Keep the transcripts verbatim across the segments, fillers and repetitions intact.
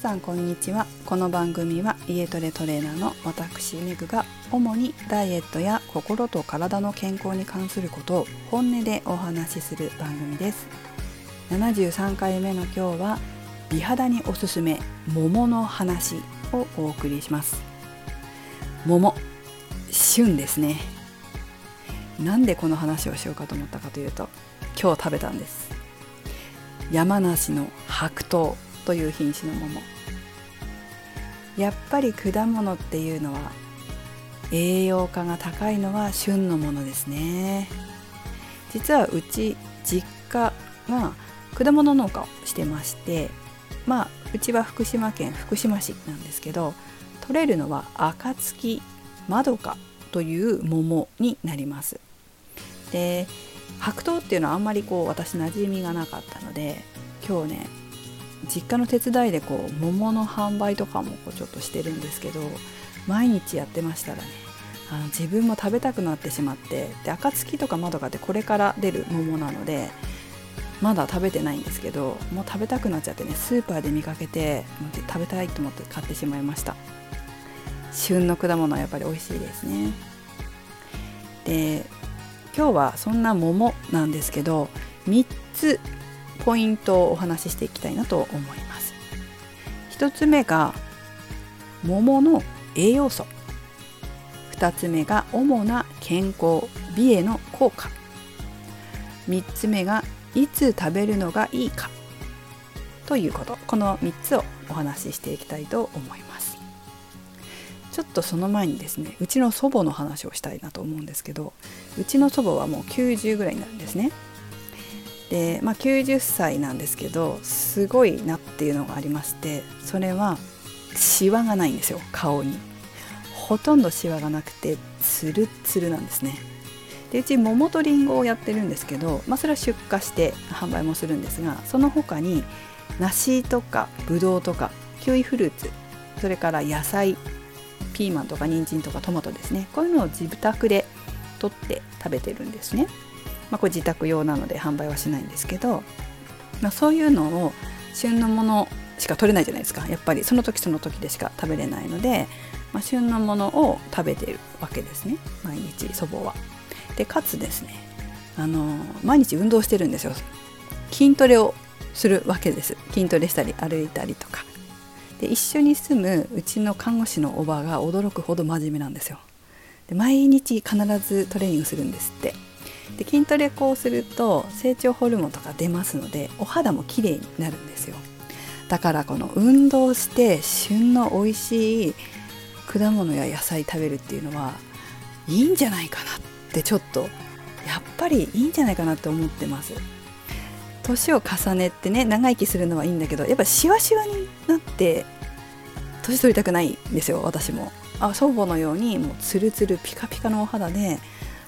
さんこんにちは。この番組は家トレトレーナーの私メグが主にダイエットや心と体の健康に関することを本音でお話しする番組です。ななじゅうさんかいめの今日は美肌におすすめ桃の話をお送りします。桃、旬ですね。なんでこの話をしようかと思ったかというと、今日食べたんです。山梨の白桃という品種の桃。やっぱり果物っていうのは栄養価が高いのは旬のものですね。実はうち実家が果物農家をしてまして、まあうちは福島県福島市なんですけど、取れるのは暁まどかという桃になります。で、白桃っていうのはあんまりこう私馴染みがなかったので、今日ね実家の手伝いでこう桃の販売とかもこうちょっとしてるんですけど、毎日やってましたらね、あの自分も食べたくなってしまって、で暁とかまどかってこれから出る桃なのでまだ食べてないんですけど、もう食べたくなっちゃってね、スーパーで見かけて食べたいと思って買ってしまいました。旬の果物はやっぱり美味しいですね。で、今日はそんな桃なんですけど、みっつポイントをお話ししていきたいなと思います。ひとつめが桃の栄養素、ふたつめが主な健康・美への効果、みっつめがいつ食べるのがいいかということ、このみっつをお話ししていきたいと思います。ちょっとその前にですね、うちの祖母の話をしたいなと思うんですけど、うちの祖母はもうきゅうじゅうぐらいになるんですね。で、まあ、きゅうじゅっさいなんですけど、すごいなっていうのがありまして、それはシワがないんですよ。顔にほとんどシワがなくてツルツルなんですね。で、うち桃とリンゴをやってるんですけど、まあ、それは出荷して販売もするんですが、その他に梨とかぶどうとかキウイフルーツ、それから野菜、ピーマンとか人参とかトマトですね、こういうのを自宅で取って食べてるんですね。まあ、これ自宅用なので販売はしないんですけど、まあ、そういうのを旬のものしか取れないじゃないですか。やっぱりその時その時でしか食べれないので、まあ、旬のものを食べてるわけですね、毎日祖母は。でかつですね、あの毎日運動してるんですよ。筋トレをするわけです。筋トレしたり歩いたりとかで、一緒に住むうちの看護師のおばが驚くほど真面目なんですよ。で、毎日必ずトレーニングするんですって。で、筋トレこうすると成長ホルモンとか出ますので、お肌も綺麗になるんですよ。だからこの運動して旬の美味しい果物や野菜食べるっていうのはいいんじゃないかなって、ちょっとやっぱりいいんじゃないかなって思ってます。年を重ねてね、長生きするのはいいんだけど、やっぱシワシワになって年取りたくないんですよ、私も。あ、祖母のようにもうツルツルピカピカのお肌で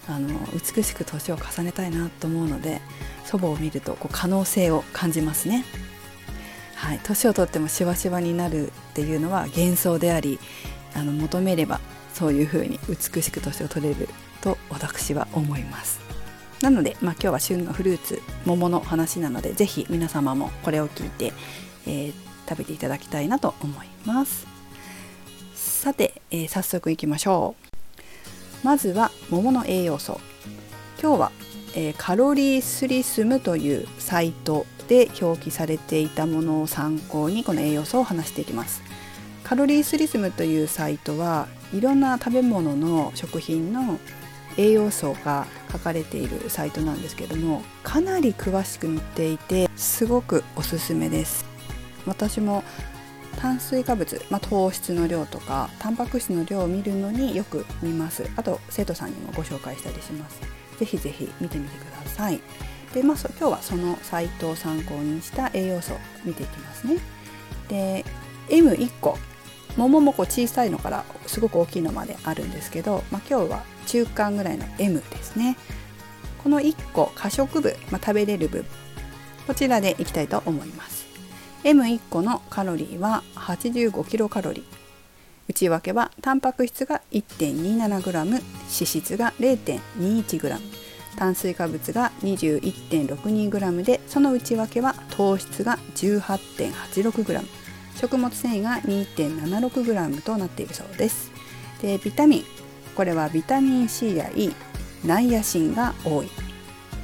あの美しく年を重ねたいなと思うので、祖母を見るとこう可能性を感じますね。はい、年をとってもシワシワになるっていうのは幻想であり、あの求めればそういうふうに美しく年を取れると私は思います。なので、まあ、今日は旬のフルーツ、桃の話なので、ぜひ皆様もこれを聞いて、えー、食べていただきたいなと思います。さて、えー、早速いきましょう。まずは桃の栄養素。今日は、えー、カロリースリスムというサイトで表記されていたものを参考に、この栄養素を話していきます。カロリースリスムというサイトは、いろんな食べ物の食品の栄養素が書かれているサイトなんですけども、かなり詳しく載っていて、すごくおすすめです。私も炭水化物、まあ、糖質の量とかタンパク質の量を見るのによく見ます。あと生徒さんにもご紹介したりします。ぜひぜひ見てみてください。で、まあ、今日はそのサイトを参考にした栄養素を見ていきますね。で、 エムいっこ、桃もこう小さいのからすごく大きいのまであるんですけど、まあ、今日は中間ぐらいの エム ですね。このいっこ可食部、まあ、食べれる部、こちらでいきたいと思います。エムいっこのカロリーははちじゅうごキロカロリー、内訳はタンパク質が いってんにーななグラム、脂質が れいてんにーいちグラム、炭水化物が にじゅういってんろくにーグラム で、その内訳は糖質が じゅうはってんはちろくグラム、食物繊維が にてんななろくグラム となっているそうです。でビタミン、これはビタミン C や E、 ナイアシンが多い。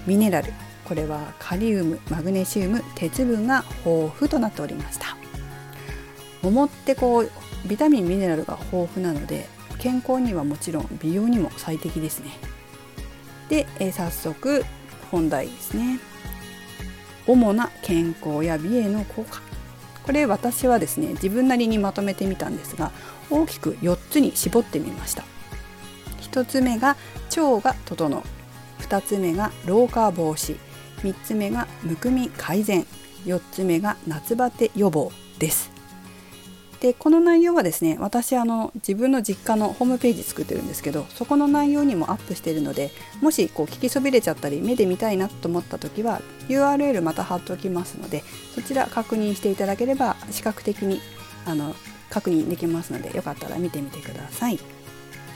ミネラル、これはカリウム、マグネシウム、鉄分が豊富となっておりました。桃ってこうビタミンミネラルが豊富なので健康にはもちろん美容にも最適ですね。で、え早速本題ですね。主な健康や美への効果、これ私はですね自分なりにまとめてみたんですが、大きくよっつに絞ってみました。ひとつめが腸が整う、ふたつめが老化防止、みっつめがむくみ改善、よっつめが夏バテ予防です。でこの内容はですね、私あの自分の実家のホームページ作ってるんですけど、そこの内容にもアップしているので、もしこう聞きそびれちゃったり目で見たいなと思った時は ユーアールエル また貼っておきますので、そちら確認していただければ視覚的にあの確認できますので、よかったら見てみてください。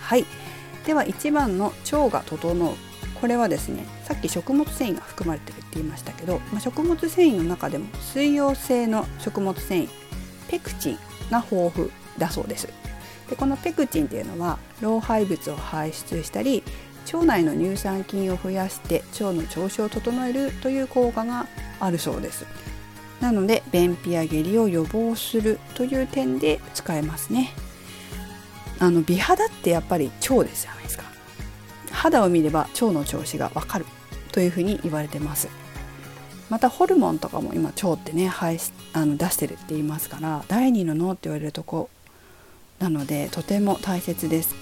はい、ではいちばんの腸が整う、これはですねさっき食物繊維が含まれているって言いましたけど、まあ、食物繊維の中でも水溶性の食物繊維ペクチンが豊富だそうです。でこのペクチンっていうのは老廃物を排出したり腸内の乳酸菌を増やして腸の調子を整えるという効果があるそうです。なので便秘や下痢を予防するという点で使えますね。あの美肌ってやっぱり腸ですじゃないですか。肌を見れば腸の調子がわかるというふうに言われてます。またホルモンとかも今腸ってね排出あの出してるって言いますから、第二の脳って言われるとこなのでとても大切です。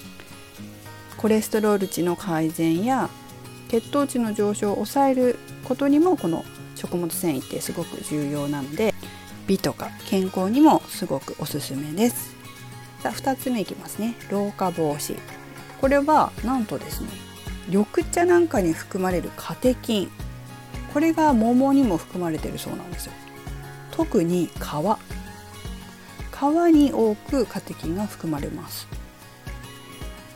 コレステロール値の改善や血糖値の上昇を抑えることにもこの食物繊維ってすごく重要なので、美とか健康にもすごくおすすめです。さあふたつめいきますね。老化防止、これはなんとですね緑茶なんかに含まれるカテキン、これが桃にも含まれているそうなんですよ。特に皮皮に多くカテキンが含まれます。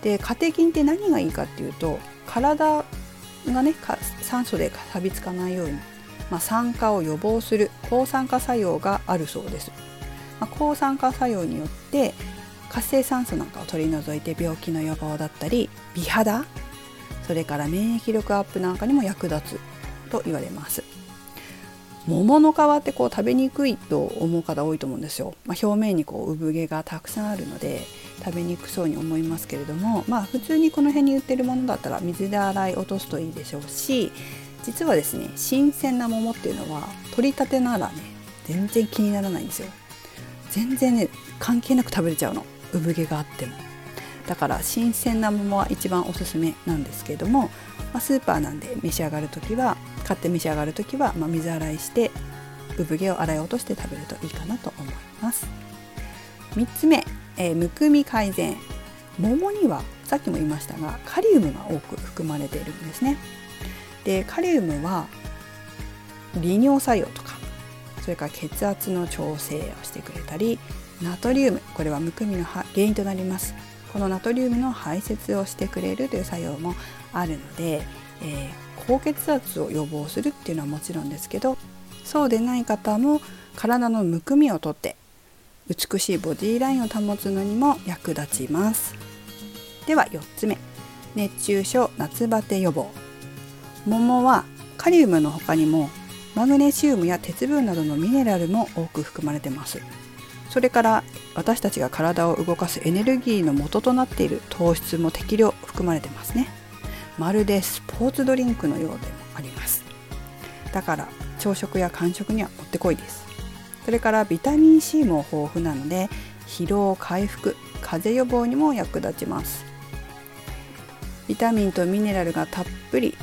でカテキンって何がいいかっていうと、体がね酸素で錆びつかないように、まあ、酸化を予防する抗酸化作用があるそうです。まあ、抗酸化作用によって活性酸素なんかを取り除いて病気の予防だったり美肌、それから免疫力アップなんかにも役立つと言われます。桃の皮ってこう食べにくいと思う方多いと思うんですよ。まあ、表面にこう産毛がたくさんあるので食べにくそうに思いますけれども、まあ普通にこの辺に売ってるものだったら水で洗い落とすといいでしょうし、実はですね新鮮な桃っていうのは取りたてならね全然気にならないんですよ。全然ね関係なく食べれちゃうの、産毛があっても。だから新鮮な桃は一番おすすめなんですけれども、まあ、スーパーなんで召し上がるときは買って召し上がるときは、まあ、水洗いして産毛を洗い落として食べるといいかなと思います。みっつめ、えー、むくみ改善。桃にはさっきも言いましたがカリウムが多く含まれているんですね。でカリウムは利尿作用とか、それから血圧の調整をしてくれたり、ナトリウム、これはむくみの原因となります。このナトリウムの排泄をしてくれるという作用もあるので、えー、高血圧を予防するっていうのはもちろんですけど、そうでない方も体のむくみをとって美しいボディラインを保つのにも役立ちます。ではよっつめ、熱中症夏バテ予防。桃はカリウムの他にもマグネシウムや鉄分などのミネラルも多く含まれてます。それから私たちが体を動かすエネルギーの元となっている糖質も適量含まれてますね。まるでスポーツドリンクのようでもあります。だから朝食や間食にはもってこいです。それからビタミン C も豊富なので疲労回復、風邪予防にも役立ちます。ビタミンとミネラルがたっぷり、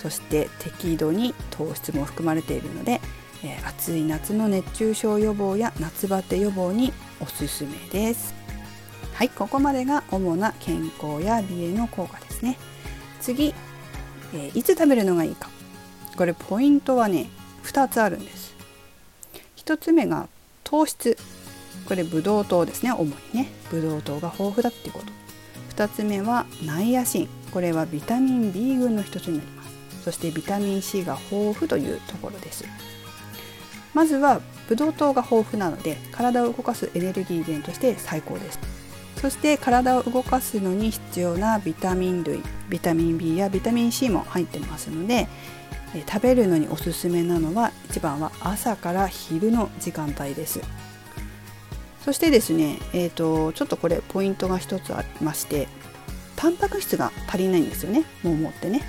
そして適度に糖質も含まれているので、えー、暑い夏の熱中症予防や夏バテ予防におすすめです。はい、ここまでが主な健康や美への効果ですね。次、えー、いつ食べるのがいいか。これポイントはね、ふたつあるんです。ひとつめが糖質。これブドウ糖ですね、主にね。ブドウ糖が豊富だっていうこと。ふたつめはナイアシン。これはビタミン ビー 群の一つになります。そしてビタミン シー が豊富というところです。まずはブドウ糖が豊富なので体を動かすエネルギー源として最高です。そして体を動かすのに必要なビタミン類、ビタミン ビー やビタミン シー も入ってますので、食べるのにおすすめなのは一番は朝から昼の時間帯です。そしてですね、えーと、ちょっとこれポイントが一つありまして、タンパク質が足りないんですよね、桃ってね。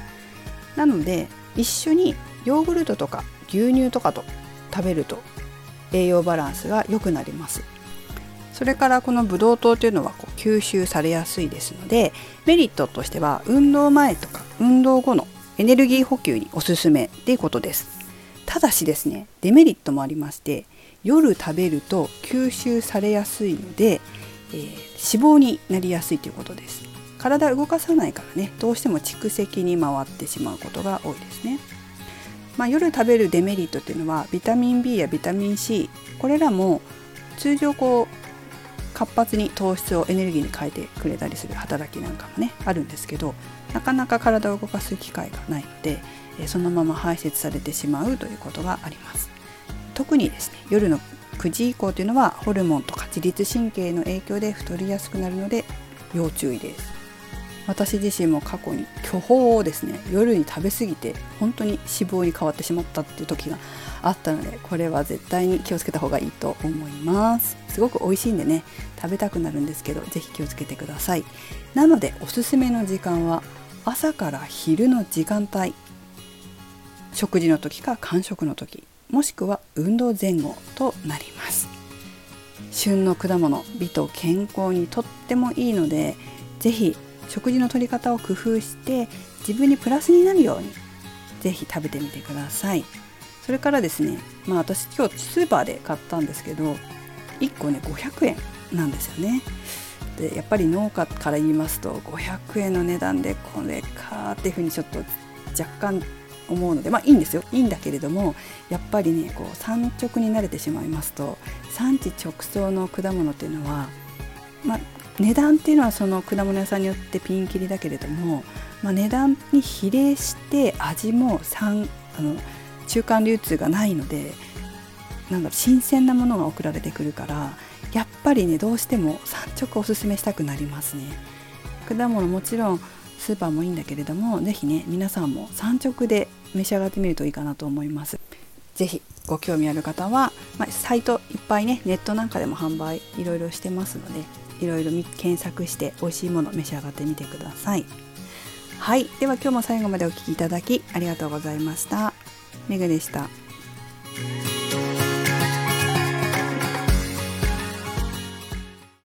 なので一緒にヨーグルトとか牛乳とかと食べると栄養バランスが良くなります。それからこのブドウ糖というのはこう吸収されやすいですので、メリットとしては運動前とか運動後のエネルギー補給におすすめということです。ただしですね、デメリットもありまして、夜食べると吸収されやすいので、えー、脂肪になりやすいということです。体動かさないからね、どうしても蓄積に回ってしまうことが多いですね。まあ、夜食べるデメリットというのはビタミン ビー やビタミン シー、 これらも通常こう活発に糖質をエネルギーに変えてくれたりする働きなんかもねあるんですけど、なかなか体を動かす機会がないのでそのまま排泄されてしまうということがあります。特にですね、夜のくじ以降というのはホルモンとか自律神経の影響で太りやすくなるので要注意です。私自身も過去に巨峰をですね、夜に食べ過ぎて本当に脂肪に変わってしまったっていう時があったので、これは絶対に気をつけた方がいいと思います。すごく美味しいんでね、食べたくなるんですけど、ぜひ気をつけてください。なのでおすすめの時間は朝から昼の時間帯、食事の時か間食の時、もしくは運動前後となります。旬の果物、美と健康にとってもいいので、ぜひ食事の取り方を工夫して自分にプラスになるようにぜひ食べてみてください。それからですね、まあ、私今日スーパーで買ったんですけど、いっこねごひゃくえんなんですよね。でやっぱり農家から言いますとごひゃくえんの値段でこれかっていうふうにちょっと若干思うので、まあいいんですよ、いいんだけれども、やっぱりねこう産直に慣れてしまいますと、産地直送の果物っていうのは、まあ、値段っていうのはその果物屋さんによってピンキリだけれども、まあ、値段に比例して味も産あの中間流通がないので、なんだろう、新鮮なものが送られてくるから、やっぱりねどうしても産直おすすめしたくなりますね。果物もちろんスーパーもいいんだけれども、ぜひね皆さんも産直で召し上がってみるといいかなと思います。ぜひご興味ある方は、まあ、サイトいっぱいね、ネットなんかでも販売いろいろしてますので、いろいろ検索して美味しいもの召し上がってみてください。はい、では今日も最後までお聞きいただきありがとうございました。めぐでした。